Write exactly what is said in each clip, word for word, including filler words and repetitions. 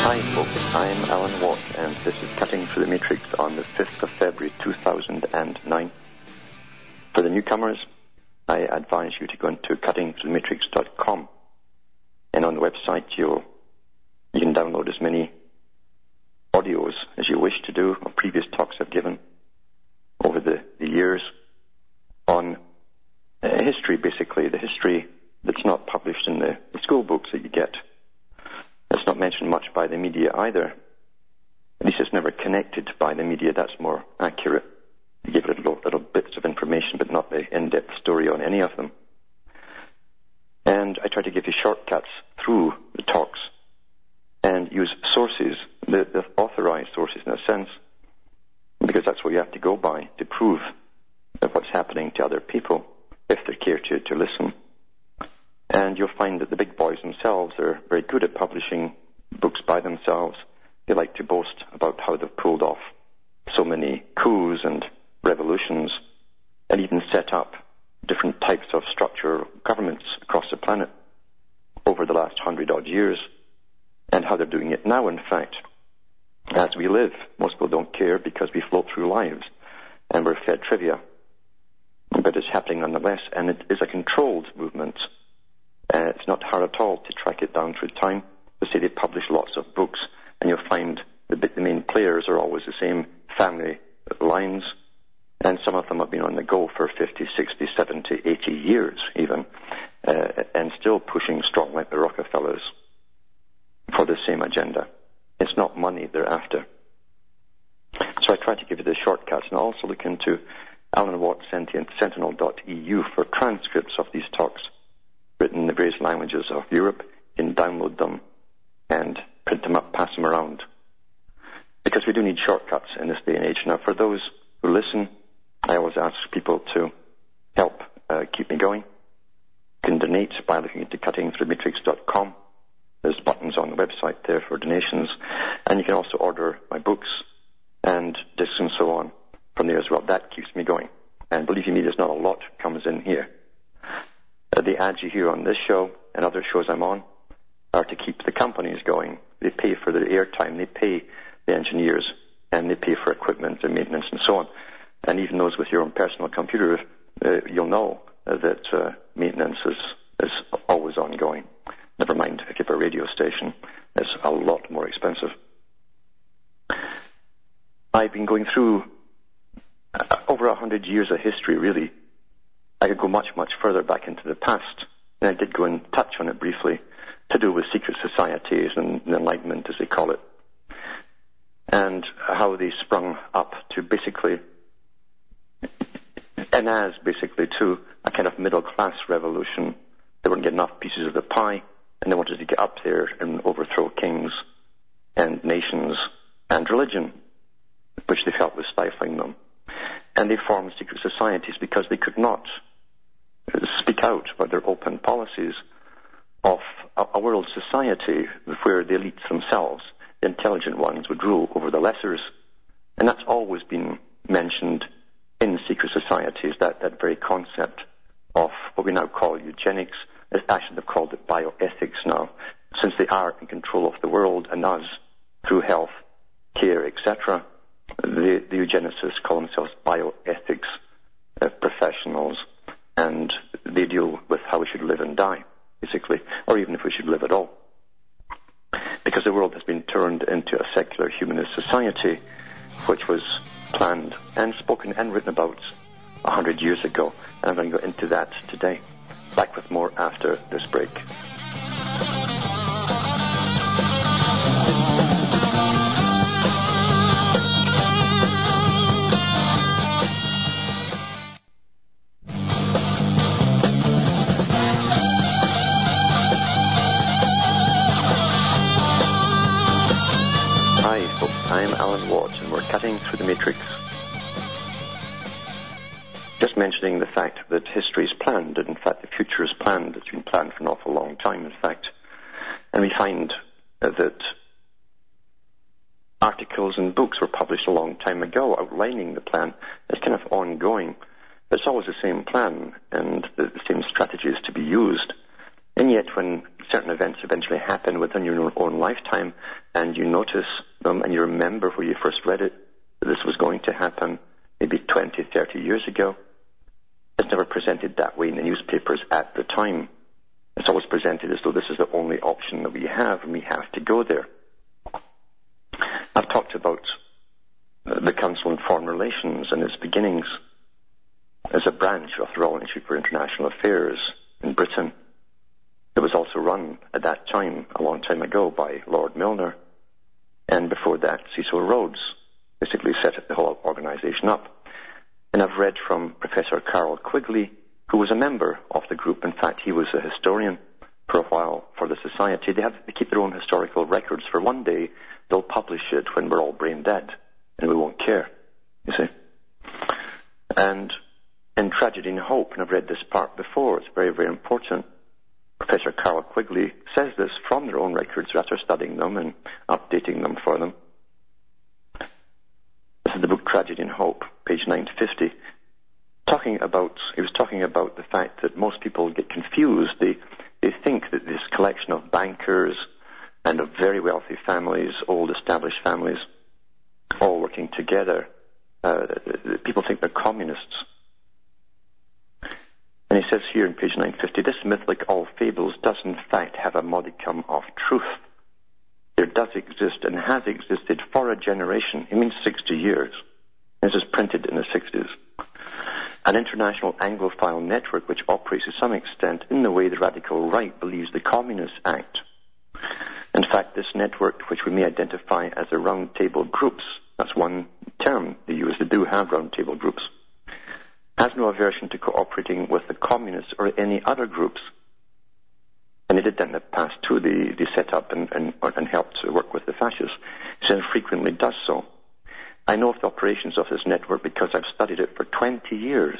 Hi folks, I'm Alan Watt and this is Cutting Through the Matrix on the fifth of February two thousand nine. For the newcomers, I advise you to go into cutting through the matrix dot com, and on the website you'll, you can download as many audios as you wish to do of previous talks I've given over the, the years on uh, history, basically, the history that's not published in the, the school books that you get. It's not mentioned much by the media either. At least it's never connected by the media. That's more accurate. They give little, little bits of information, but not the in-depth story on any of them. And I try to give you shortcuts through the talks and use sources, the, the authorized sources in a sense, because that's what you have to go by to prove what's happening to other people if they care to, to listen. And you'll find that the big boys themselves are very good at publishing books by themselves. They like to boast about how they've pulled off so many coups and revolutions and even set up different types of structure governments across the planet over the last hundred odd years and how they're doing it now, in fact. As we live, most people don't care because we float through lives and we're fed trivia. But it's happening nonetheless, and it is a controlled movement. Uh, it's not hard at all to track it down through time. They say they publish lots of books, and you'll find the, the main players are always the same family lines, and some of them have been on the go for fifty, sixty, seventy, eighty years even, uh, and still pushing strong like the Rockefellers for the same agenda. It's not money they're after. So I try to give you the shortcuts, and I also look into Alan Watt Sentinel dot e u for transcripts of these talks, written in the various languages of Europe, and download them and print them up, pass them around. Because we do need shortcuts in this day and age. Now, for those who listen, I always ask people to help uh, keep me going. You can donate by looking into cutting through matrix dot com. There's buttons on the website there for donations. And you can also order my books and discs and so on from there as well. That keeps me going. And believe you me, there's not a lot comes in here. Uh, the ads you hear on this show and other shows I'm on are to keep the companies going. They pay for the airtime, they pay the engineers, and they pay for equipment and maintenance and so on. And even those with your own personal computer, uh, you'll know uh, that uh, maintenance is, is always ongoing. Never mind, if you have a radio station, it's a lot more expensive. I've been going through uh, over a hundred years of history, really. I could go much, much further back into the past, and I did go and touch on it briefly, to do with secret societies and the Enlightenment, as they call it, and how they sprung up to basically, and as basically to a kind of middle-class revolution. They weren't getting enough pieces of the pie, and they wanted to get up there and overthrow kings and nations and religion, which they felt was stifling them. And they formed secret societies because they could not speak out about their open policies of a world society where the elites themselves, the intelligent ones, would rule over the lessers. And that's always been mentioned in secret societies, that, that very concept of what we now call eugenics. Actually, they've called it bioethics now, since they are in control of the world and us through health, care, et cetera. The, the eugenicists call themselves bioethics uh, professionals, and they deal with how we should live and die, basically, or even if we should live at all. Because the world has been turned into a secular humanist society, which was planned and spoken and written about a hundred years ago. And I'm going to go into that today. Back with more after this break. Cutting Through the Matrix. Just mentioning the fact that history is planned, and in fact the future is planned. It's been planned for an awful long time, in fact. And we find uh, that articles and books were published a long time ago outlining the plan. It's kind of ongoing. But it's always the same plan and the, the same strategies to be used. And yet when certain events eventually happen within your own lifetime and you notice them and you remember where you first read it, that this was going to happen maybe twenty, thirty years ago, it's never presented that way in the newspapers at the time. It's always presented as though this is the only option that we have and we have to go there. I've talked about the Council on Foreign Relations and its beginnings as a branch of the Royal Institute for International Affairs in Britain. It was also run at that time, a long time ago, by Lord Milner, and before that, Cecil Rhodes basically set the whole organization up. And I've read from Professor Carroll Quigley, who was a member of the group. In fact, he was a historian for a while for the society. They have to keep their own historical records for one day. They'll publish it when we're all brain dead, and we won't care, you see. And in Tragedy and Hope, and I've read this part before, it's very, very important. Professor Carroll Quigley says this from their own records after studying them and updating them for them. This is the book Tragedy and Hope, page nine fifty. Talking about, he was talking about the fact that most people get confused. They, they think that this collection of bankers and of very wealthy families, old established families, all working together. Uh, people think they're communists. And he says here on page nine fifty, this myth, like all fables, does in fact have a modicum of truth. There does exist and has existed for a generation, it means sixty years. This is printed in the sixties. An international Anglophile network which operates to some extent in the way the radical right believes the communists act. In fact, this network, which we may identify as the round table groups, that's one term they use, they do have round table groups, has no aversion to cooperating with the communists or any other groups. And they did that in the past too. They, they set up and, and, and helped work with the fascists. So frequently does so. I know of the operations of this network because I've studied it for twenty years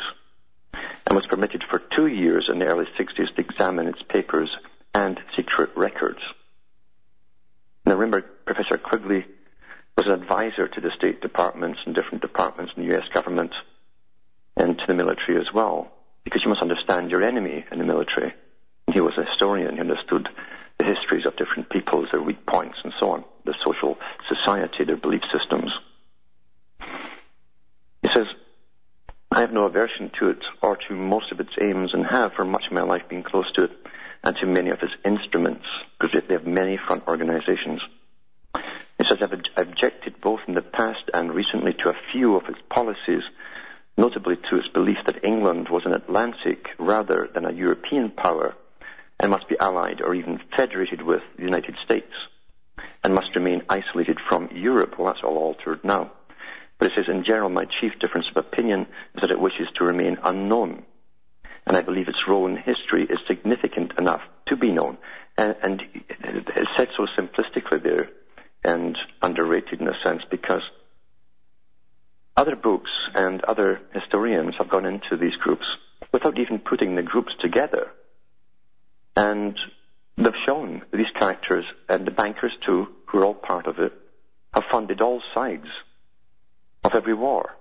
and was permitted for two years in the early sixties to examine its papers and secret records. Now remember, Professor Quigley was an advisor to the State Departments and different departments in the U S government and to the military as well, because you must understand your enemy in the military. And he was a historian, he understood the histories of different peoples, their weak points and so on, their social society, their belief systems. He says, I have no aversion to it or to most of its aims and have for much of my life been close to it and to many of its instruments, because they have many front organizations. He says, I've objected both in the past and recently to a few of its policies, notably to its belief that England was an Atlantic rather than a European power and must be allied or even federated with the United States and must remain isolated from Europe. Well, that's all altered now. But it says, in general, my chief difference of opinion is that it wishes to remain unknown. And I believe its role in history is significant enough to be known. And, and it's said so simplistically there and underrated in a sense, because other books and other historians have gone into these groups without even putting the groups together. And they've shown these characters, and the bankers too, who are all part of it, have funded all sides of every war.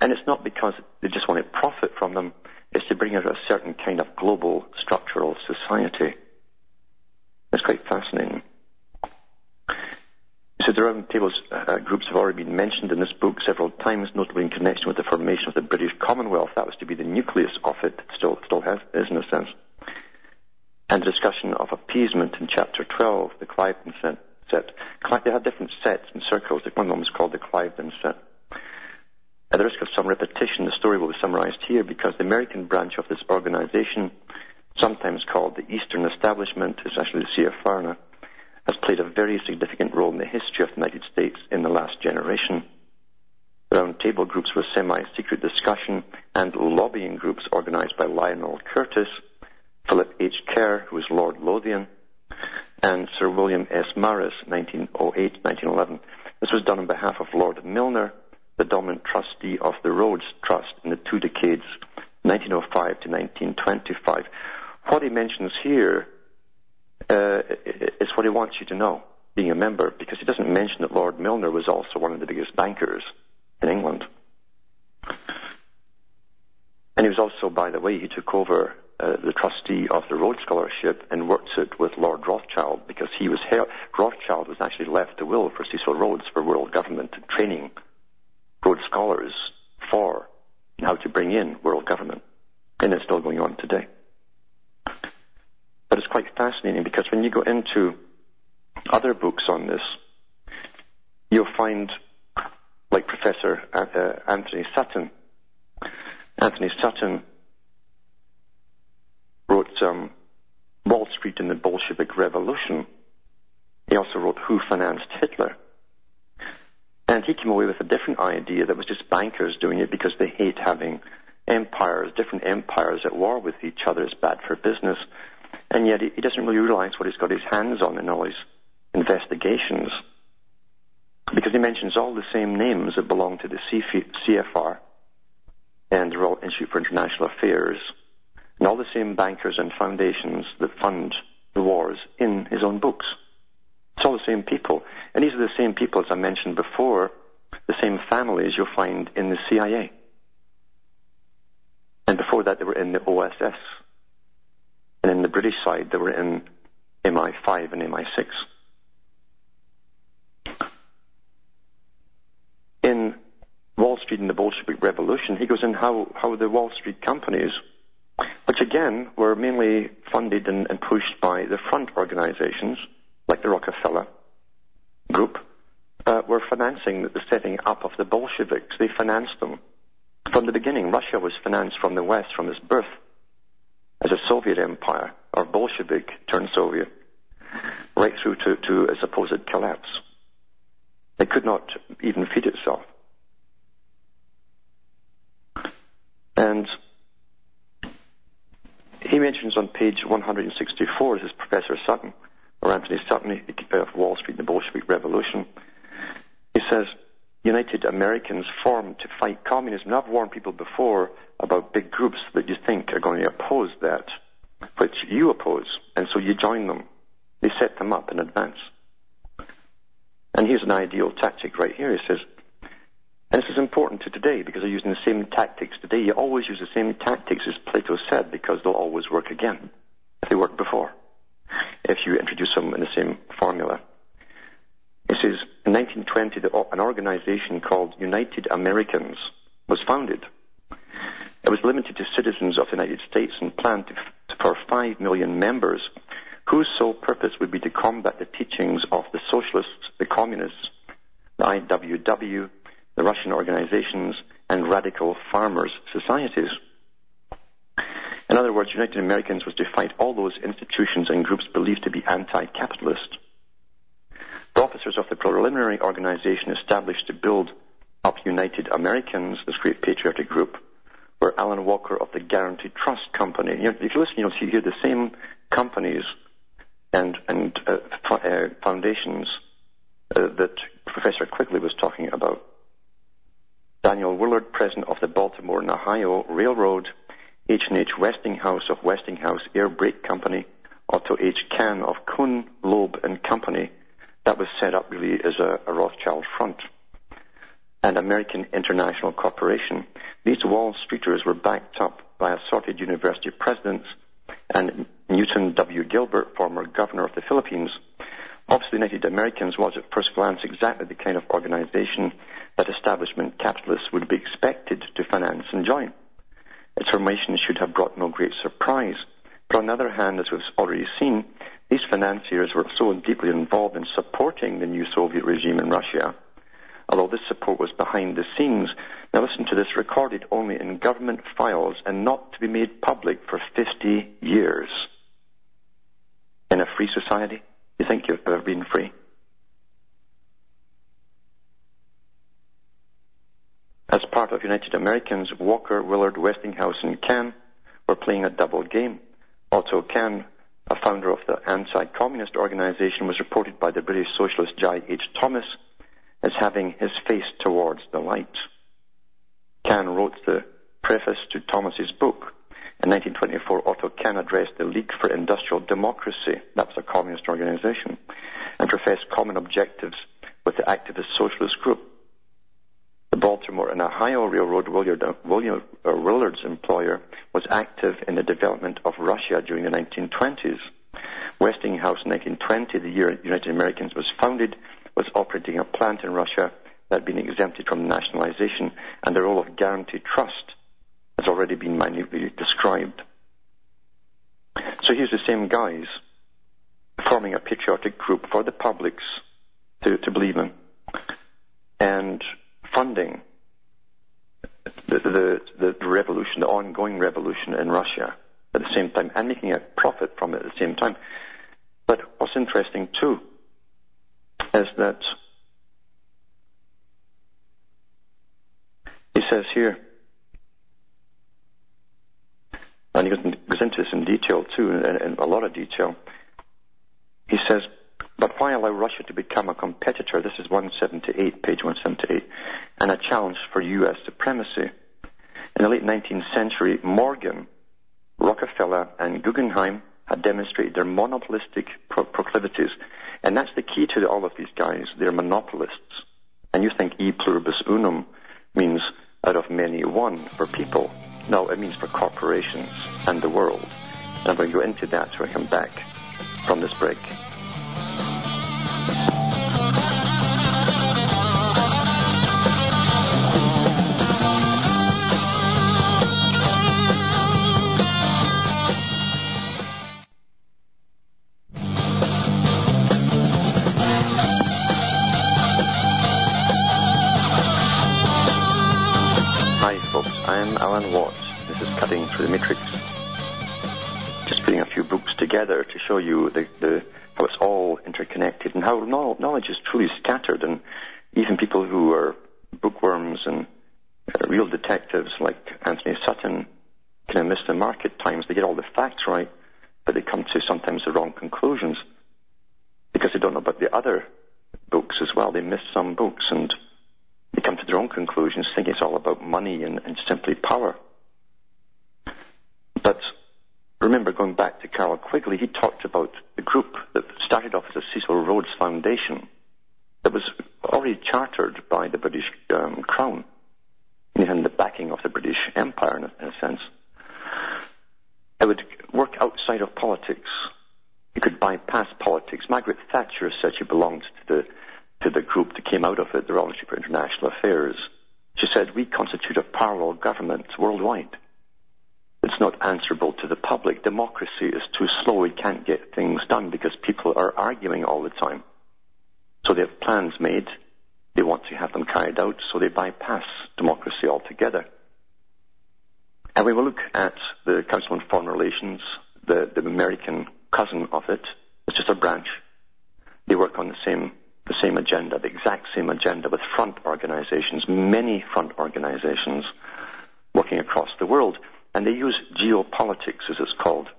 And it's not because they just want to profit from them. Is to bring out a certain kind of global structural society. It's quite fascinating. So the round tables uh, groups have already been mentioned in this book several times, notably in connection with the formation of the British Commonwealth. That was to be the nucleus of it, still still has, is in a sense. And the discussion of appeasement in chapter twelve, the Cliveden set. They had different sets and circles. One of them was called the Cliveden set. At the risk of some repetition, the story will be summarized here because the American branch of this organization, sometimes called the Eastern Establishment, is actually the C F R now, has played a very significant role in the history of the United States in the last generation. Round table groups were semi-secret discussion and lobbying groups organized by Lionel Curtis, Philip H. Kerr, who was Lord Lothian, and Sir William S. Morris, nineteen oh eight to nineteen eleven. This was done on behalf of Lord Milner, the dominant trustee of the Rhodes Trust in the two decades, nineteen oh five to nineteen twenty-five. What he mentions here uh, is what he wants you to know, being a member, because he doesn't mention that Lord Milner was also one of the biggest bankers in England. And he was also, by the way, he took over uh, the trustee of the Rhodes Scholarship and worked it with Lord Rothschild, because he was he- Rothschild was actually left to will for Cecil Rhodes for world government and training Rhodes Scholars for how to bring in world government. And it's still going on today. But it's quite fascinating, because when you go into other books on this, you'll find, like Professor uh, Anthony Sutton. Anthony Sutton wrote um, Wall Street and the Bolshevik Revolution. He also wrote Who Financed Hitler. And he came away with a different idea that was just bankers doing it because they hate having empires, different empires at war with each other. It's bad for business. And yet he doesn't really realize what he's got his hands on in all his investigations, because he mentions all the same names that belong to the C F R and the Royal Institute for International Affairs, and all the same bankers and foundations that fund the wars in his own books. It's all the same people. And these are the same people, as I mentioned before, the same families you'll find in the C I A. And before that, they were in the O S S. And in the British side, they were in M I five and M I six. In Wall Street and the Bolshevik Revolution, he goes in how, how the Wall Street companies, which again were mainly funded and, and pushed by the front organizations, like the Rockefeller group, uh, were financing the setting up of the Bolsheviks. They financed them. From the beginning, Russia was financed from the West, from its birth, as a Soviet empire, or Bolshevik turned Soviet, right through to, to a supposed collapse. It could not even feed itself. And he mentions on page one hundred sixty-four, this is Professor Sutton, or Anthony Sutton of Wall Street and the Bolshevik Revolution. He says, United Americans formed to fight communism. And I've warned people before about big groups that you think are going to oppose that, which you oppose, and so you join them. They set them up in advance. And here's an ideal tactic right here. He says, and this is important to today because they're using the same tactics today. You always use the same tactics, as Plato said, because they'll always work again if they worked before, if you introduce them in the same formula. He says, in nineteen twenty, the, an organization called United Americans was founded. It was limited to citizens of the United States and planned to, for five million members, whose sole purpose would be to combat the teachings of the socialists, the communists, the I W W, the Russian organizations, and radical farmers' societies. In other words, United Americans was to fight all those institutions and groups believed to be anti-capitalist. The officers of the preliminary organization established to build up United Americans, this great patriotic group, were Alan Walker of the Guaranteed Trust Company. You know, if you listen, you'll see here the same companies and, and uh, f- uh, foundations uh, that Professor Quigley was talking about. Daniel Willard, president of the Baltimore and Ohio Railroad, H and H Westinghouse of Westinghouse Air Brake Company, Otto H. Kahn of Kuhn, Loeb and Company. That was set up really as a, a Rothschild front. And American International Corporation. These Wall Streeters were backed up by assorted university presidents and Newton W. Gilbert, former governor of the Philippines. Obviously, United Americans was at first glance exactly the kind of organization that establishment capitalists would be expected to finance and join. Its formation should have brought no great surprise. But on the other hand, as we've already seen, these financiers were so deeply involved in supporting the new Soviet regime in Russia, although this support was behind the scenes. Now listen to this, recorded only in government files and not to be made public for fifty years. In a free society, you think you've ever been free? As part of United Americans, Walker, Willard, Westinghouse, and Kahn were playing a double game. Otto Kahn, a founder of the anti-communist organization, was reported by the British socialist J H Thomas as having his face towards the light. Kahn wrote the preface to Thomas's book. In nineteen twenty-four, Otto Kahn addressed the League for Industrial Democracy, that was a communist organization, and professed common objectives with the activist socialist group. The Baltimore and Ohio Railroad, Willard, William, uh, Willard's employer, was active in the development of Russia during the nineteen twenties. Westinghouse in nineteen twenty, the year United Americans was founded, was operating a plant in Russia that had been exempted from nationalization, and the role of guarantee trust has already been minutely described. So here's the same guys forming a patriotic group for the publics to, to believe in, and funding the, the, the revolution, the ongoing revolution in Russia at the same time, and making a profit from it at the same time. But what's interesting too is that he says here, and he goes into this in detail too, in, in a lot of detail, he says, but why allow Russia to become a competitor? This is one seventy-eight, page one seventy-eight, and a challenge for U S supremacy. In the late nineteenth century, Morgan, Rockefeller, and Guggenheim had demonstrated their monopolistic pro- proclivities, and that's the key to all of these guys. They're monopolists, and you think e pluribus unum means out of many one for people. No, it means for corporations and the world. And I'm going to go into that when I come back from this break. Alan Watt. This is Cutting Through the Matrix. Just putting a few books together to show you the, the, how it's all interconnected and how knowledge is truly scattered. And even people who are bookworms and uh, real detectives like Anthony Sutton kind of miss the mark at times. They get all the facts right, but they come to sometimes the wrong conclusions because they don't know about the other books as well. They miss some books and they come to their own conclusions, thinking it's all about money and, and simply power. But remember, going back to Carroll Quigley, he talked about the group that started off as the Cecil Rhodes Foundation that was already chartered by the British um, Crown and the backing of the British Empire, in a, in a sense. It would work outside of politics. You could bypass politics. Margaret Thatcher said she belonged to the to the group that came out of it, the Royal Institute for International Affairs. She said, we constitute a parallel government worldwide. It's not answerable to the public. Democracy is too slow. We can't get things done because people are arguing all the time. So they have plans made. They want to have them carried out, so they bypass democracy altogether. And we will look at the Council on Foreign Relations, the, the American cousin of it. It's just a branch. They work on the same the same agenda, the exact same agenda, with front organizations, many front organizations working across the world. And they use geopolitics, as it's called.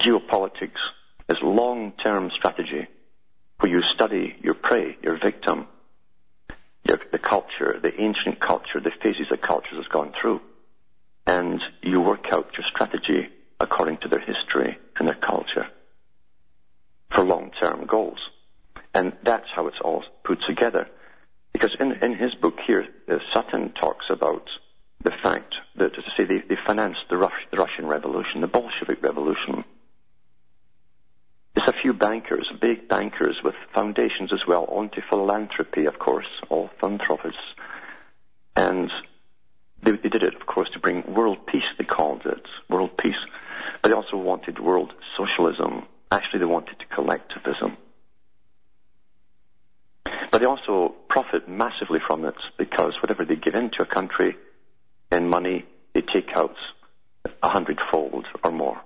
Geopolitics is long-term strategy, where you study your prey, your victim, your, the culture, the ancient culture, the phases the culture has gone through. And you work out your strategy according to their history and their culture for long-term goals. And that's how it's all put together. Because in, in his book here, uh, Sutton talks about the fact that, as I say, they, they financed the, Rus- the Russian Revolution, the Bolshevik Revolution. There's a few bankers, big bankers with foundations as well, onto philanthropy, of course, all philanthropists. And they, they did it, of course, to bring world peace, they called it, world peace. But they also wanted world socialism. Actually, they wanted collectivism. But they also profit massively from it, because whatever they give into a country in money, they take out a hundredfold or more.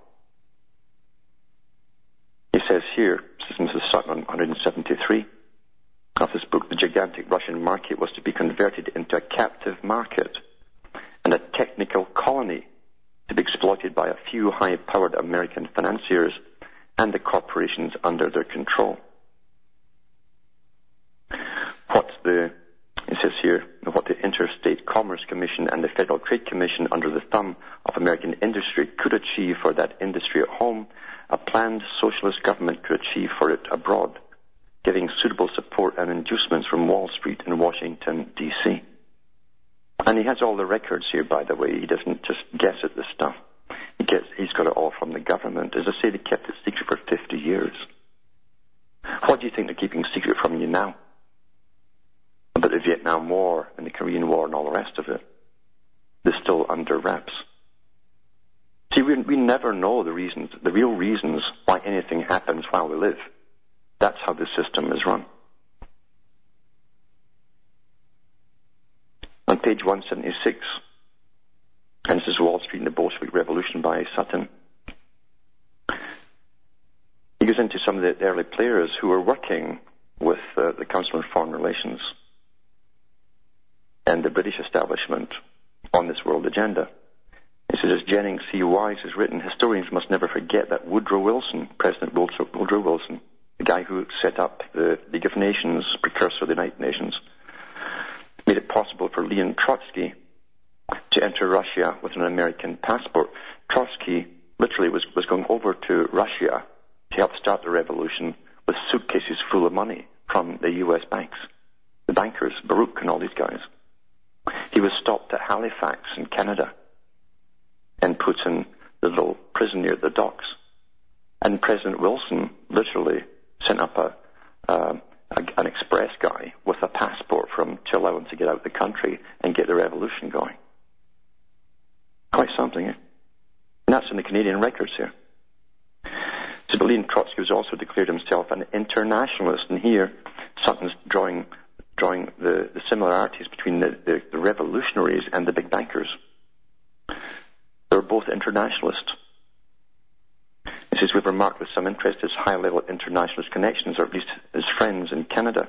He says here, this is Missus Sutton on one seventy-three of this book, the gigantic Russian market was to be converted into a captive market and a technical colony to be exploited by a few high-powered American financiers and the corporations under their control. the, it says here, what the Interstate Commerce Commission and the Federal Trade Commission under the thumb of American industry could achieve for that industry at home, a planned socialist government could achieve for it abroad, giving suitable support and inducements from Wall Street and Washington, D C And he has all the records here, by the way. He doesn't just guess at this stuff. He gets, he's got it all from the government. As I say, they kept it secret for fifty years. What do you think they're keeping secret from you now? About the Vietnam War and the Korean War and all the rest of it. They're still under wraps. See, we, we never know the reasons, the real reasons why anything happens while we live. That's how the system is run. On page one seventy-six, and this is Wall Street and the Bolshevik Revolution by Sutton, he goes into some of the early players who were working with uh, the Council on Foreign Relations and the British establishment on this world agenda. He says, as Jennings C. Wise has written, historians must never forget that Woodrow Wilson, President Woodrow Wilson, the guy who set up the League of Nations, precursor of the United Nations, made it possible for Leon Trotsky to enter Russia with an American passport. Trotsky literally was, was going over to Russia to help start the revolution with suitcases full of money from the U S banks, the bankers, Baruch and all these guys. He was stopped at Halifax in Canada and put in the little prison near the docks. And President Wilson literally sent up a, uh, a, an express guy with a passport from to allow him to get out of the country and get the revolution going. Quite something, eh? And that's in the Canadian records here. So Leon Trotsky has also declared himself an internationalist, and here Sutton's drawing drawing the, the similarities between the, the, the revolutionaries and the big bankers. They're both internationalists. He says, we've remarked with some interest his high-level internationalist connections, or at least his friends in Canada.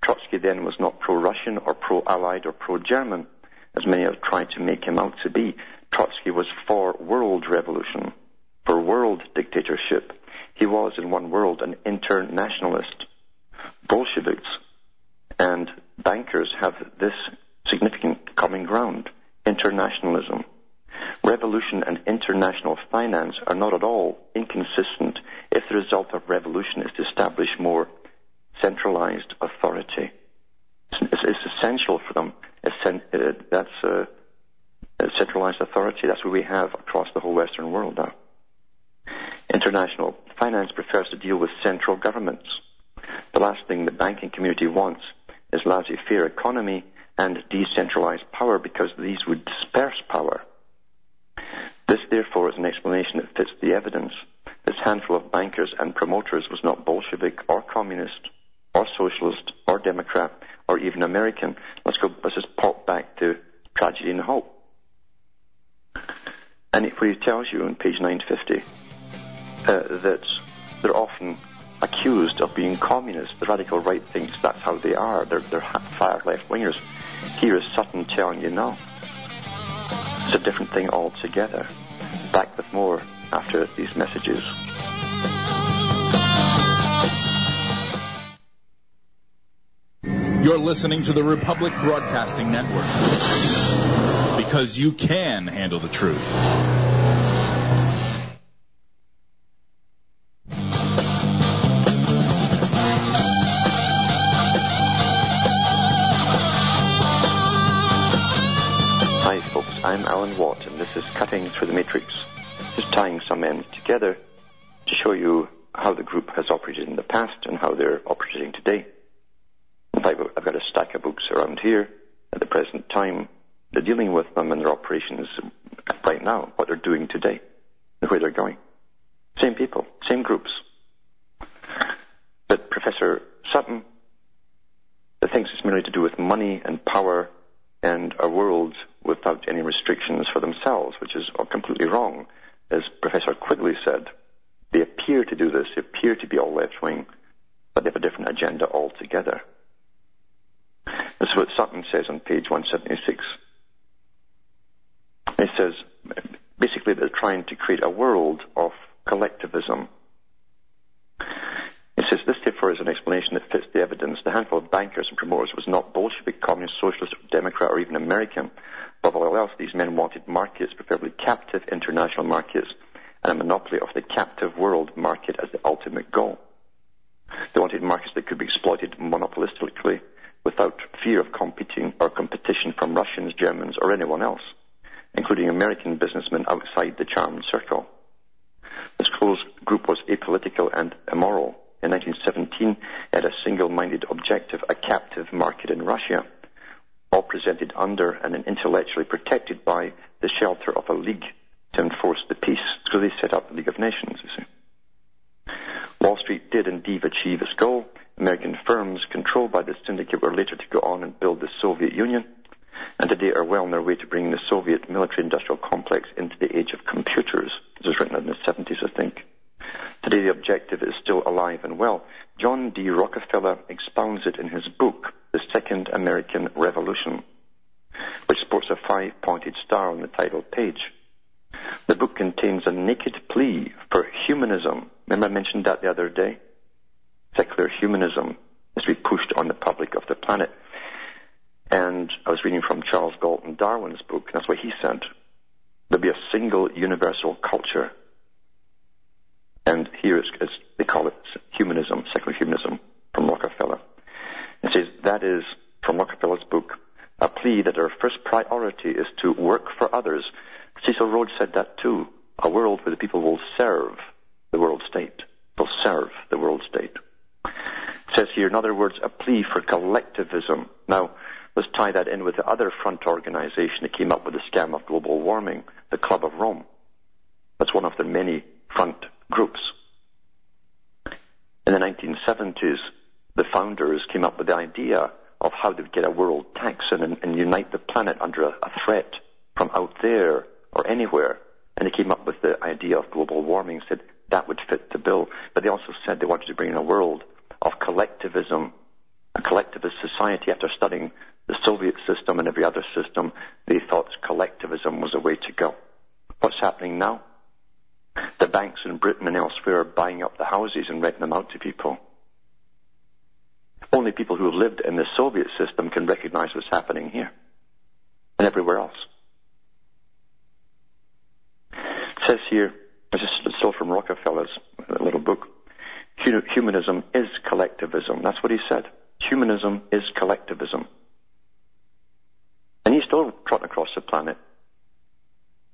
Trotsky then was not pro-Russian or pro-Allied or pro-German, as many have tried to make him out to be. Trotsky was for world revolution, for world dictatorship. He was, in one world, an internationalist. Bolsheviks and bankers have this significant common ground, internationalism. Revolution and international finance are not at all inconsistent if the result of revolution is to establish more centralized authority. It's, it's essential for them. It's, uh, that's uh, centralized authority. That's what we have across the whole Western world now. International finance prefers to deal with central governments. The last thing the banking community wants is laissez-faire economy and decentralized power, because these would disperse power. This, therefore, is an explanation that fits the evidence. This handful of bankers and promoters was not Bolshevik or communist or socialist or Democrat or even American. Let's go, let's just pop back to Tragedy and Hope. And it really tells you on page nine fifty uh, that they're often accused of being communists. The radical right thinks that's how they are. They're, they're far left-wingers. Here is Sutton telling you no. It's a different thing altogether. Back with more after these messages. You're listening to the Republic Broadcasting Network, because you can handle the truth. I'm Alan Watt, and this is Cutting Through the Matrix, just tying some ends together to show you how the group has operated in the past and how they're operating today. In fact, I've got a stack of books around here at the present time. They're dealing with them and their operations right now, what they're doing today, and where they're going. Same people, same groups. But Professor Sutton thinks it's merely to do with money and power and a world without any restrictions for themselves, which is completely wrong. As Professor Quigley said, they appear to do this, they appear to be all left-wing, but they have a different agenda altogether. This is what Sutton says on page one seventy-six. It says, basically they're trying to create a world of collectivism. It says, this for is an explanation that fits the evidence. The handful of bankers and promoters was not Bolshevik, communist, socialist, or Democrat, or even American. Above all else, these men wanted markets, preferably captive international markets, and a monopoly of the captive world market as the ultimate goal. They wanted markets that could be exploited monopolistically without fear of competing or competition from Russians, Germans, or anyone else, including American businessmen outside the charmed circle. This closed group was apolitical and immoral. In nineteen seventeen, it had a single-minded objective, a captive market in Russia, all presented under and intellectually protected by the shelter of a league to enforce the peace. So they set up the League of Nations, you see. Wall Street did indeed achieve its goal. American firms controlled by the syndicate were later to go on and build the Soviet Union, and today are well on their way to bringing the Soviet military-industrial complex into the age of computers. This was written in the seventies, I think. Today the objective is still alive and well. John D. Rockefeller expounds it in his book, The Second American Revolution, which sports a five-pointed star on the title page. The book contains a naked plea for humanism. Remember I mentioned that the other day? Secular humanism is to be pushed on the public of the planet. And I was reading from Charles Galton Darwin's book, and that's what he said. There'll be a single universal culture. And here it's, it's, they call it humanism, secular humanism, from Rockefeller. It says that is, from Rockefeller's book, a plea that our first priority is to work for others. Cecil Rhodes said that too. A world where the people will serve the world state, will serve the world state. It says here, in other words, a plea for collectivism. Now, let's tie that in with the other front organization that came up with the scam of global warming, the Club of Rome. That's one of their many front groups. In the nineteen seventies, the founders came up with the idea of how they would get a world tax and, and unite the planet under a, a threat from out there or anywhere. And they came up with the idea of global warming, said that would fit the bill. But they also said they wanted to bring in a world of collectivism, a collectivist society. After studying the Soviet system and every other system, they thought collectivism was the way to go. What's happening now? The banks in Britain and elsewhere are buying up the houses and renting them out to people. Only people who lived in the Soviet system can recognize what's happening here and everywhere else. It says here, this is still from Rockefeller's little book, humanism is collectivism. That's what he said. Humanism is collectivism. And he's still trotting across the planet.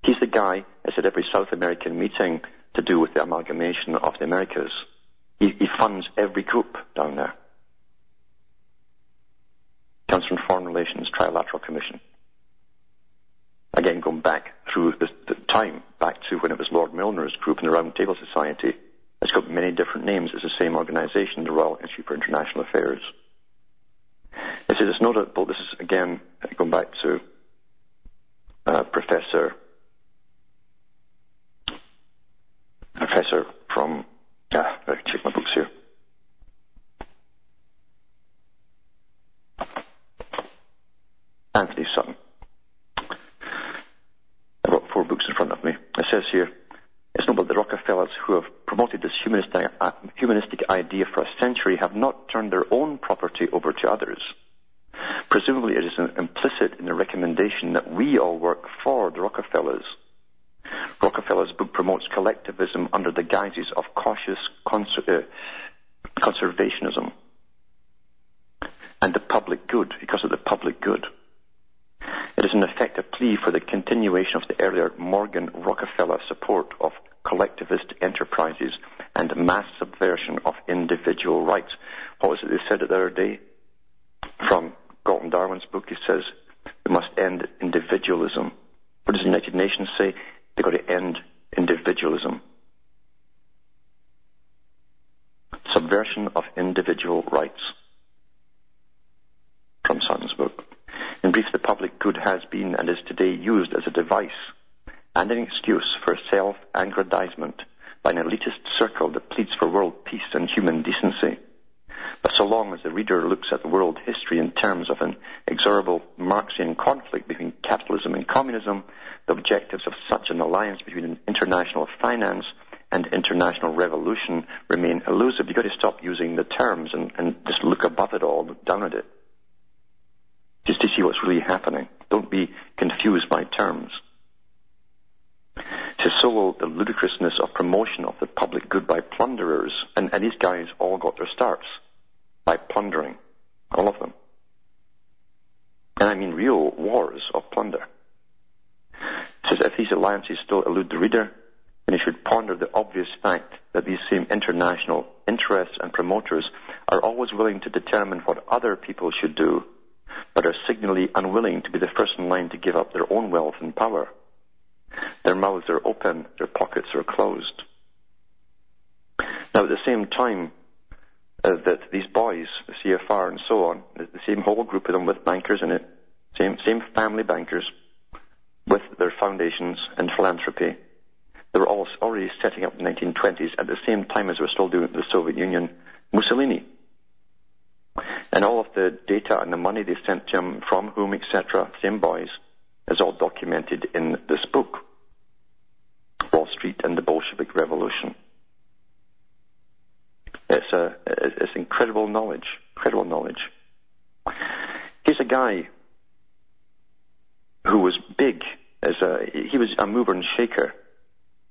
He's the guy that's at every South American meeting to do with the amalgamation of the Americas. He, he funds every group down there. Council on Foreign Relations, Trilateral Commission. Again, going back through the, the time, back to when it was Lord Milner's group and the Round Table Society. It's got many different names. It's the same organization, the Royal Institute for International Affairs. It says it's notable, this is again going back to uh, Professor Professor from, ah, I better check my books here. Anthony Sutton. I've got four books in front of me. It says here, it's notable that the Rockefellers who have promoted this humanistic, uh, humanistic idea for a century have not turned their own property over to others. Presumably it is an implicit in the recommendation that we all work for the Rockefellers. Rockefeller's book promotes collectivism under the guises of cautious cons- uh, conservationism and the public good, because of the public good. It is in effect a plea for the continuation of the earlier Morgan Rockefeller support of collectivist enterprises and mass subversion of individual rights. What was it they said the other day? From Galton Darwin's book, he says, we must end individualism. What does the United Nations say? They've got to end individualism. Subversion of individual rights. From Sutton's book. In brief, the public good has been and is today used as a device and an excuse for self-aggrandizement by an elitist circle that pleads for world peace and human decency. But so long as the reader looks at the world history in terms of an inexorable Marxian conflict between capitalism and communism, the objectives of such an alliance between international finance and international revolution remain elusive. You've got to stop using the terms and, and just look above it all, look down at it, just to see what's really happening. Don't be confused by terms. To solo the ludicrousness of promotion of the public good by plunderers, and, and these guys all got their starts by plundering, all of them. And I mean real wars of plunder. It says, if these alliances still elude the reader, then he should ponder the obvious fact that these same international interests and promoters are always willing to determine what other people should do, but are signally unwilling to be the first in line to give up their own wealth and power. Their mouths are open, their pockets are closed. Now, at the same time uh, that these boys, the C F R and so on, the same whole group of them with bankers in it, same, same family bankers with their foundations and philanthropy, they were all already setting up the nineteen twenties at the same time as they were still doing the Soviet Union, Mussolini. And all of the data and the money they sent to him, from whom, et cetera, same boys, is all documented in this book, Wall Street and the Bolshevik Revolution. It's, a, it's incredible knowledge, incredible knowledge. Here's a guy who was big, as a, he was a mover and shaker.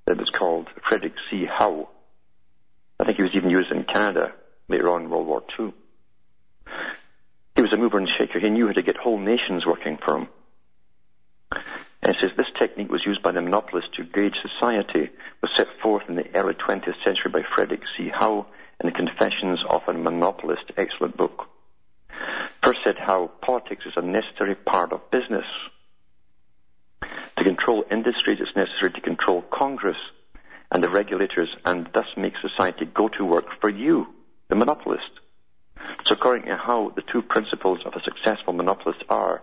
It was called Frederick C. Howe. I think he was even used in Canada later on in World War Two. He was a mover and shaker. He knew how to get whole nations working for him. And it says, this technique was used by the monopolists to gauge society, was set forth in the early twentieth century by Frederick C. Howe in the Confessions of a Monopolist, excellent book. First said Howe, politics is a necessary part of business. To control industries, it's necessary to control Congress and the regulators, and thus make society go to work for you, the monopolist. So according to Howe, the two principles of a successful monopolist are,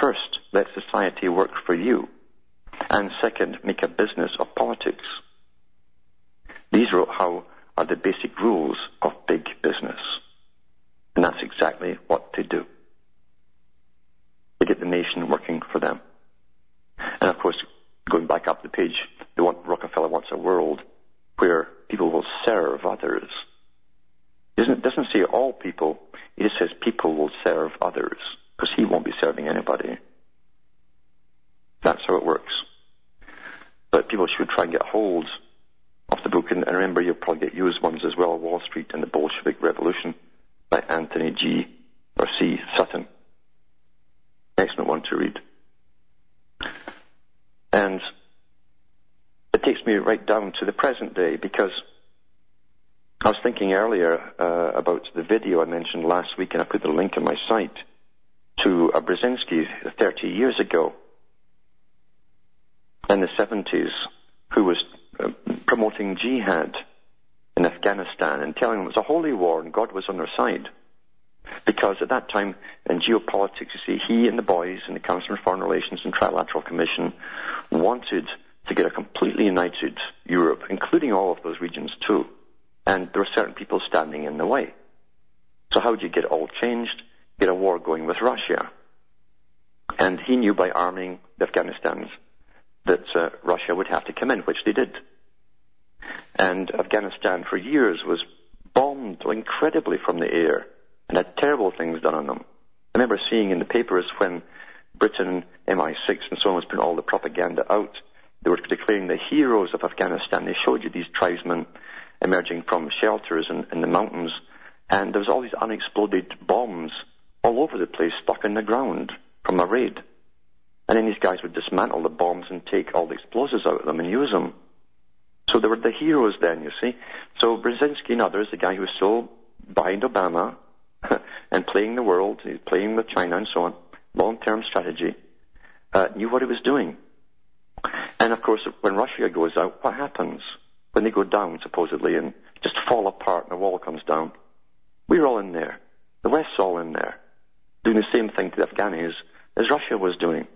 first, let society work for you, and second, make a business of politics. These, wrote Howe, are the basic rules of big business. And that's exactly what they do. They get the nation working for them. And of course, going back up the page, they want, Rockefeller wants a world where people will serve others. It doesn't say all people, it just says people will serve others, because he won't be serving anybody. That's how it works. But people should try and get hold of the book, and remember, you'll probably get used ones as well, Wall Street and the Bolshevik Revolution by Anthony G. or C. Sutton. Excellent one to read. And it takes me right down to the present day, because I was thinking earlier uh, about the video I mentioned last week, and I put the link on my site to uh, Brzezinski thirty years ago in the seventies, who was uh, promoting jihad in Afghanistan and telling them it was a holy war and God was on their side. Because at that time, in geopolitics, you see, he and the boys in the Council on Foreign Relations and Trilateral Commission wanted to get a completely united Europe, including all of those regions too. And there were certain people standing in the way. So how do you get it all changed? Get a war going with Russia. And he knew by arming the Afghanistans that uh, Russia would have to come in, which they did. And Afghanistan for years was bombed incredibly from the air, and had terrible things done on them. I remember seeing in the papers when Britain, M I six and so on was putting all the propaganda out, they were declaring the heroes of Afghanistan. They showed you these tribesmen emerging from shelters in, in the mountains, and there was all these unexploded bombs all over the place stuck in the ground from a raid. And then these guys would dismantle the bombs and take all the explosives out of them and use them. So they were the heroes then, you see. So Brzezinski and others, the guy who was still behind Obama, and playing the world, playing with China and so on, long-term strategy, uh, knew what he was doing. And of course, when Russia goes out, what happens? When they go down, supposedly, and just fall apart and the wall comes down, we're all in there. The West's all in there, doing the same thing to the Afghanis as Russia was doing.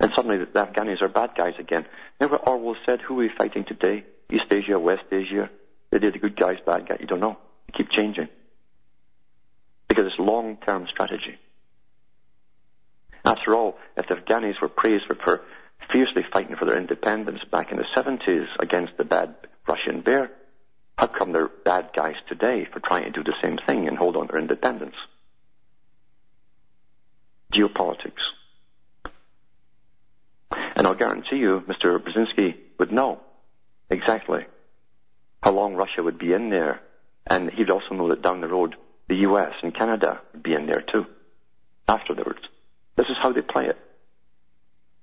And suddenly the Afghanis are bad guys again. Remember what Orwell said, who are we fighting today? East Asia, West Asia? They did the good guys, bad guys, you don't know. They keep changing. Because it's long-term strategy. After all, if the Afghanis were praised for fiercely fighting for their independence back in the seventies against the bad Russian bear. How come they're bad guys today for trying to do the same thing and hold on to their independence? Geopolitics. And I'll guarantee you, Mister Brzezinski would know exactly how long Russia would be in there. And he'd also know that down the road, the U S and Canada would be in there too, afterwards. This is how they play it.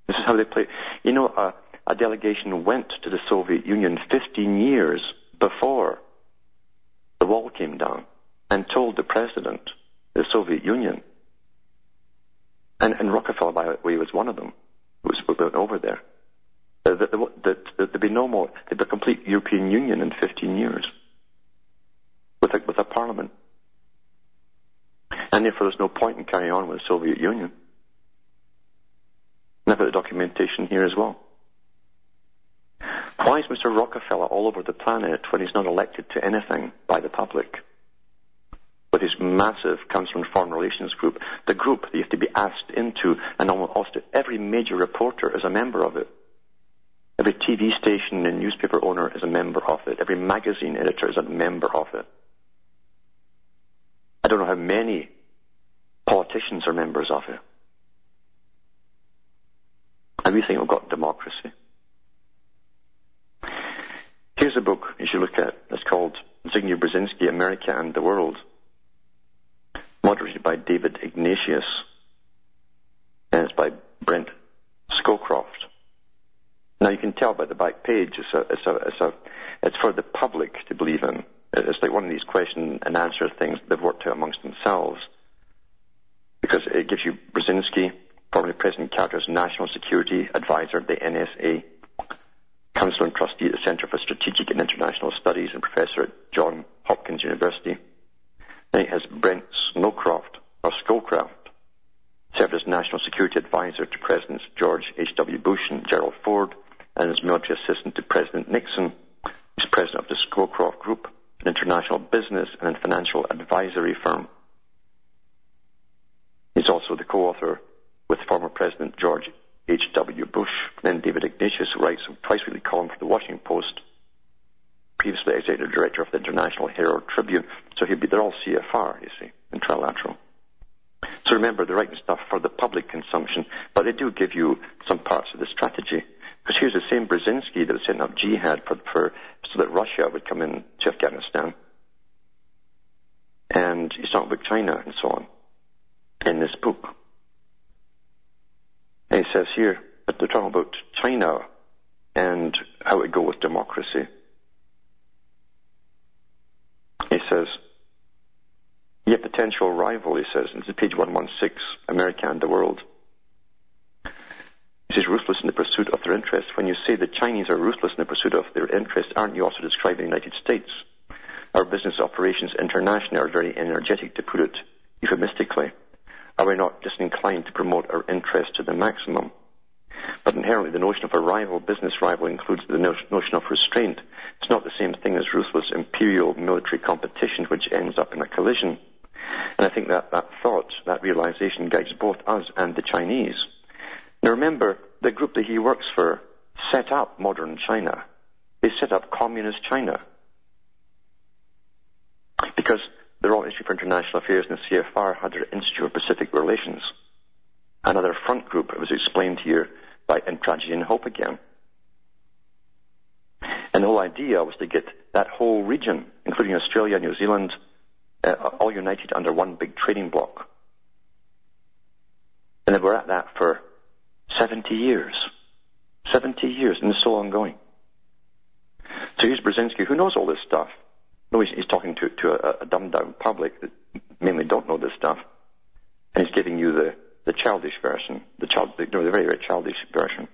This is how they play it. You know, a, a delegation went to the Soviet Union fifteen years before the wall came down and told the president, the Soviet Union, and, and Rockefeller, by the way, was one of them, who was went over there, that, that, that, that there'd be no more, there'd be a complete European Union in fifteen years with a, with a parliament. And therefore, there's no point in carrying on with the Soviet Union. And I've got the documentation here as well. Why is Mister Rockefeller all over the planet when he's not elected to anything by the public? But his massive Council on Foreign Relations group, the group that you have to be asked into, and almost every major reporter is a member of it. Every T V station and newspaper owner is a member of it. Every magazine editor is a member of it. I don't know how many politicians are members of it. And we think we've got democracy. Here's a book you should look at. It's called Zbigniew Brzezinski, America and the World, moderated by David Ignatius, and it's by Brent Scowcroft. Now you can tell by the back page, it's, a, it's, a, it's, a, it's for the public to believe in. It's like one of these question and answer things they've worked out amongst themselves, because it gives you Brzezinski, formerly President Carter's National Security Advisor at the N S A, Council and Trustee at the Center for Strategic and International Studies and Professor at John Hopkins University. Then he has Brent Scowcroft, or Scowcroft, served as National Security Advisor to Presidents George H W Bush and Gerald Ford, and as military assistant to President Nixon. He's president of the Scowcroft Group, an international business and financial advisory firm. He's also the co-author with former President George H W Bush, then David Ignatius, who writes a twice-weekly column for the Washington Post, previously executive director of the International Herald Tribune. So he'd be, they're all C F R, you see, in Trilateral. So remember, they're writing stuff for the public consumption, but they do give you some parts of the strategy. Because here's the same Brzezinski that was setting up jihad for, for so that Russia would come in to Afghanistan. And he's talking about China and so on in this book. And he says here, but they're talking about China and how it goes with democracy. He says, your potential rival, he says, and this is page one sixteen, America and the World. He says, ruthless in the pursuit of their interests. When you say the Chinese are ruthless in the pursuit of their interests, aren't you also describing the United States? Our business operations internationally are very energetic, to put it euphemistically. Are we not disinclined to promote our interests to the maximum? But inherently, the notion of a rival, business rival, includes the no- notion of restraint. It's not the same thing as ruthless imperial military competition, which ends up in a collision. And I think that, that thought, that realization guides both us and the Chinese. Now remember, the group that he works for set up modern China. They set up communist China. Because the Royal Institute for International Affairs and the C F R had their Institute of Pacific Relations. Another front group, it was explained here by in Tragedy and Hope again. And the whole idea was to get that whole region, including Australia, New Zealand, uh, all united under one big trading bloc. And they were at that for seventy years. seventy years, and it's still ongoing. So here's Brzezinski, who knows all this stuff. No, he's, he's talking to, to a, a dumbed-down public that mainly don't know this stuff. And he's giving you the, the childish version, the, child, the, no, the very, very childish version.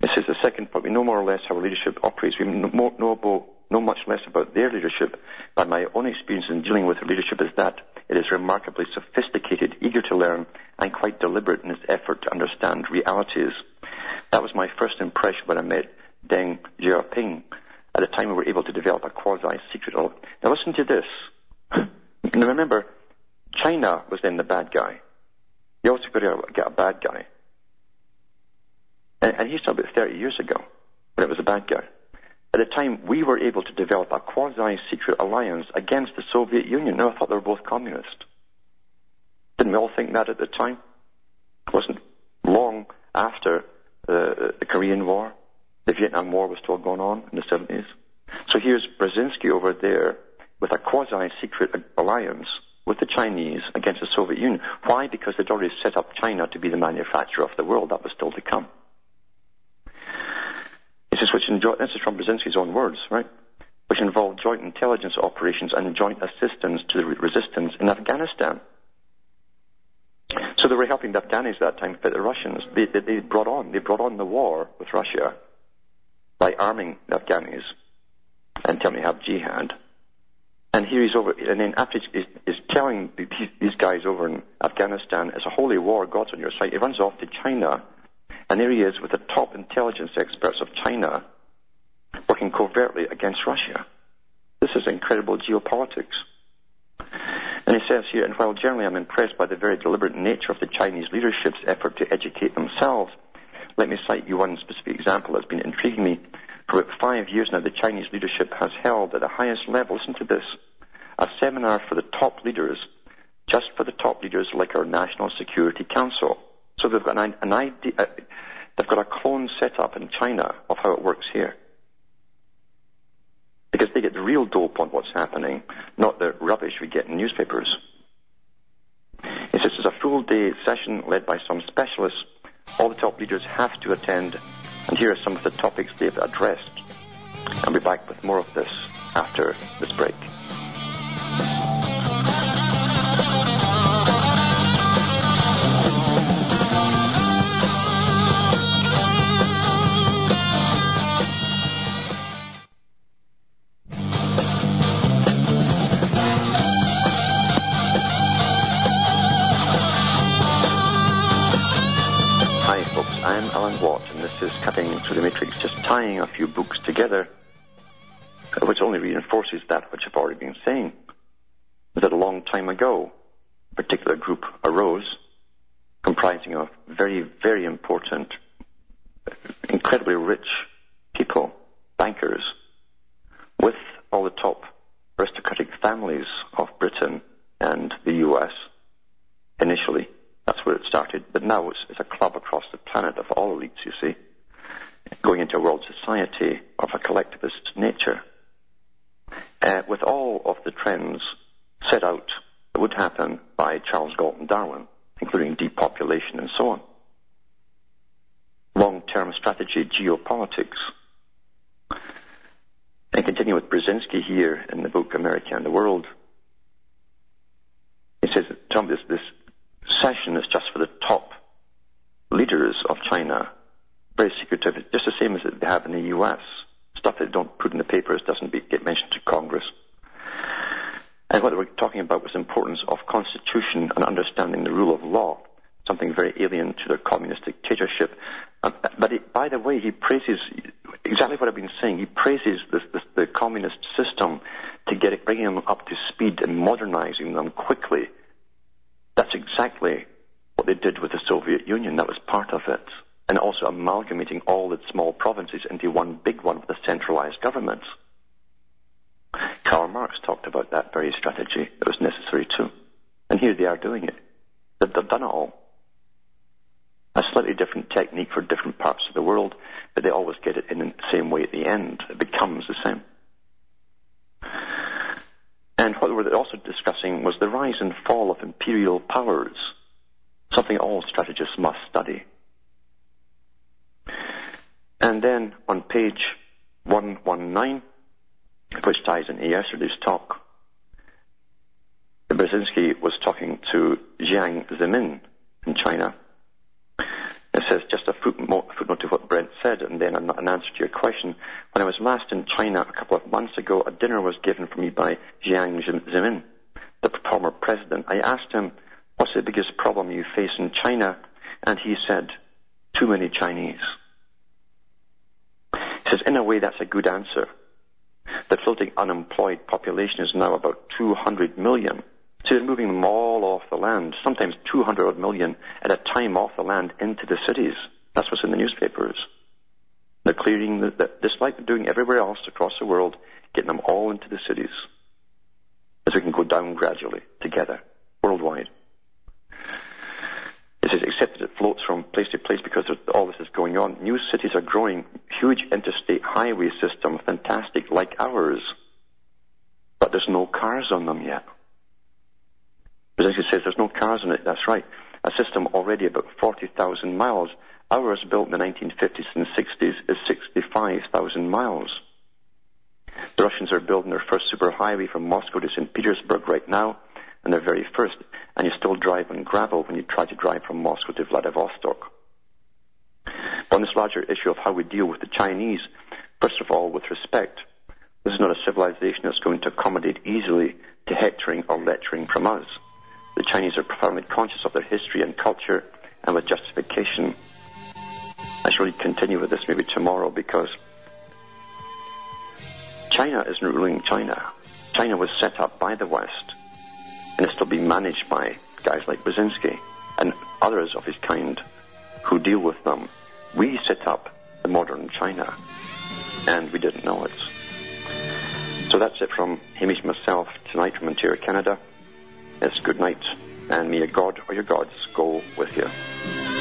This is the second point. We know more or less how leadership operates. We know, more, know, know much less about their leadership. But my own experience in dealing with leadership is that it is remarkably sophisticated, eager to learn, and quite deliberate in its effort to understand realities. That was my first impression when I met Deng Xiaoping. At the time, we were able to develop a quasi-secret. Now listen to this. Now remember, China was then the bad guy. You also got to get a bad guy. And, and he's talking about thirty years ago, when it was a bad guy. At the time, we were able to develop a quasi-secret alliance against the Soviet Union. No, I thought they were both communist. Didn't we all think that at the time? It wasn't long after uh, the Korean War. The Vietnam War was still going on in the seventies. So here's Brzezinski over there with a quasi-secret alliance with the Chinese against the Soviet Union. Why? Because they'd already set up China to be the manufacturer of the world. That was still to come. This is, which enjo- this is from Brzezinski's own words, right? Which involved joint intelligence operations and joint assistance to the re- resistance in Afghanistan. So they were helping the Afghans that time, but the Russians, they, they, they brought on, they brought on the war with Russia by arming the Afghans and telling them to have jihad. And here he's over, and then after he's, he's telling these guys over in Afghanistan, it's a holy war, God's on your side. He runs off to China, and there he is with the top intelligence experts of China working covertly against Russia. This is incredible geopolitics. And he says here, and while generally I'm impressed by the very deliberate nature of the Chinese leadership's effort to educate themselves, let me cite you one specific example that's been intriguing me. For about five years now, the Chinese leadership has held at the highest level, listen to this, a seminar for the top leaders, just for the top leaders like our National Security Council. So they've got an, an idea, they've got a clone set up in China of how it works here. Because they get the real dope on what's happening, not the rubbish we get in newspapers. It's just a full-day session led by some specialists. All the top leaders have to attend, and here are some of the topics they've addressed. I'll be back with more of this after this break. I'm Alan Watt, and this is Cutting Through the Matrix, just tying a few books together, which only reinforces that which I've already been saying, that a long time ago, a particular group arose, comprising of very, very important, incredibly rich people, bankers, with all the top aristocratic families of Britain and the U S initially. That's where it started. But now it's, it's a club across the planet of all elites, you see, going into a world society of a collectivist nature, uh, with all of the trends set out that would happen by Charles Galton Darwin, including depopulation and so on. Long-term strategy, geopolitics. And continue with Brzezinski here in the book America and the World. He says, Tom, this, this session is just for the top leaders of China, very secretive, just the same as they have in the U S. Stuff that they don't put in the papers doesn't be, get mentioned to Congress. And what they were talking about was the importance of constitution and understanding the rule of law, something very alien to their communist dictatorship. Um, but it, by the way, he praises exactly what I've been saying. He praises this, this, the communist system to get it, bringing them up to speed and modernizing them quickly. That's exactly what they did with the Soviet Union. That was part of it. And also amalgamating all its small provinces into one big one with a centralized government. Karl Marx talked about that very strategy. It was necessary too. And here they are doing it. They've done it all. A slightly different technique for different parts of the world, but they always get it in the same way at the end. It becomes the same. And what we were also discussing was the rise and fall of imperial powers, something all strategists must study. And then on page one nineteen, which ties into yesterday's talk, Brzezinski was talking to Jiang Zemin in China. It says, just a footnote to what Brent said, and then an answer to your question. When I was last in China a couple of months ago, a dinner was given for me by Jiang Zemin, the former president. I asked him, what's the biggest problem you face in China? And he said, too many Chinese. He says, in a way, that's a good answer. The floating unemployed population is now about two hundred million. So they're moving them all off the land, sometimes two hundred million at a time off the land into the cities. That's what's in the newspapers. They're clearing, the, the, just like they're doing everywhere else across the world, getting them all into the cities, as we can go down gradually, together, worldwide. This is accepted, it floats from place to place because all this is going on. New cities are growing, huge interstate highway system, fantastic, like ours. But there's no cars on them yet. Brzezinski says there's no cars on it, that's right. A system already about forty thousand miles. Ours, built in the nineteen fifties and sixties, is sixty-five thousand miles. The Russians are building their first superhighway from Moscow to Saint Petersburg right now, and their very first, and you still drive on gravel when you try to drive from Moscow to Vladivostok. On this larger issue of how we deal with the Chinese, first of all, with respect, this is not a civilization that's going to accommodate easily to hectoring or lecturing from us. The Chinese are profoundly conscious of their history and culture, and with justification. I shall continue with this maybe tomorrow, because China isn't ruling China. China was set up by the West, and it's still being managed by guys like Brzezinski and others of his kind who deal with them. We set up the modern China, and we didn't know it. So that's it from Hamish myself tonight from Ontario, Canada. It's good night, and may your God or your gods go with you.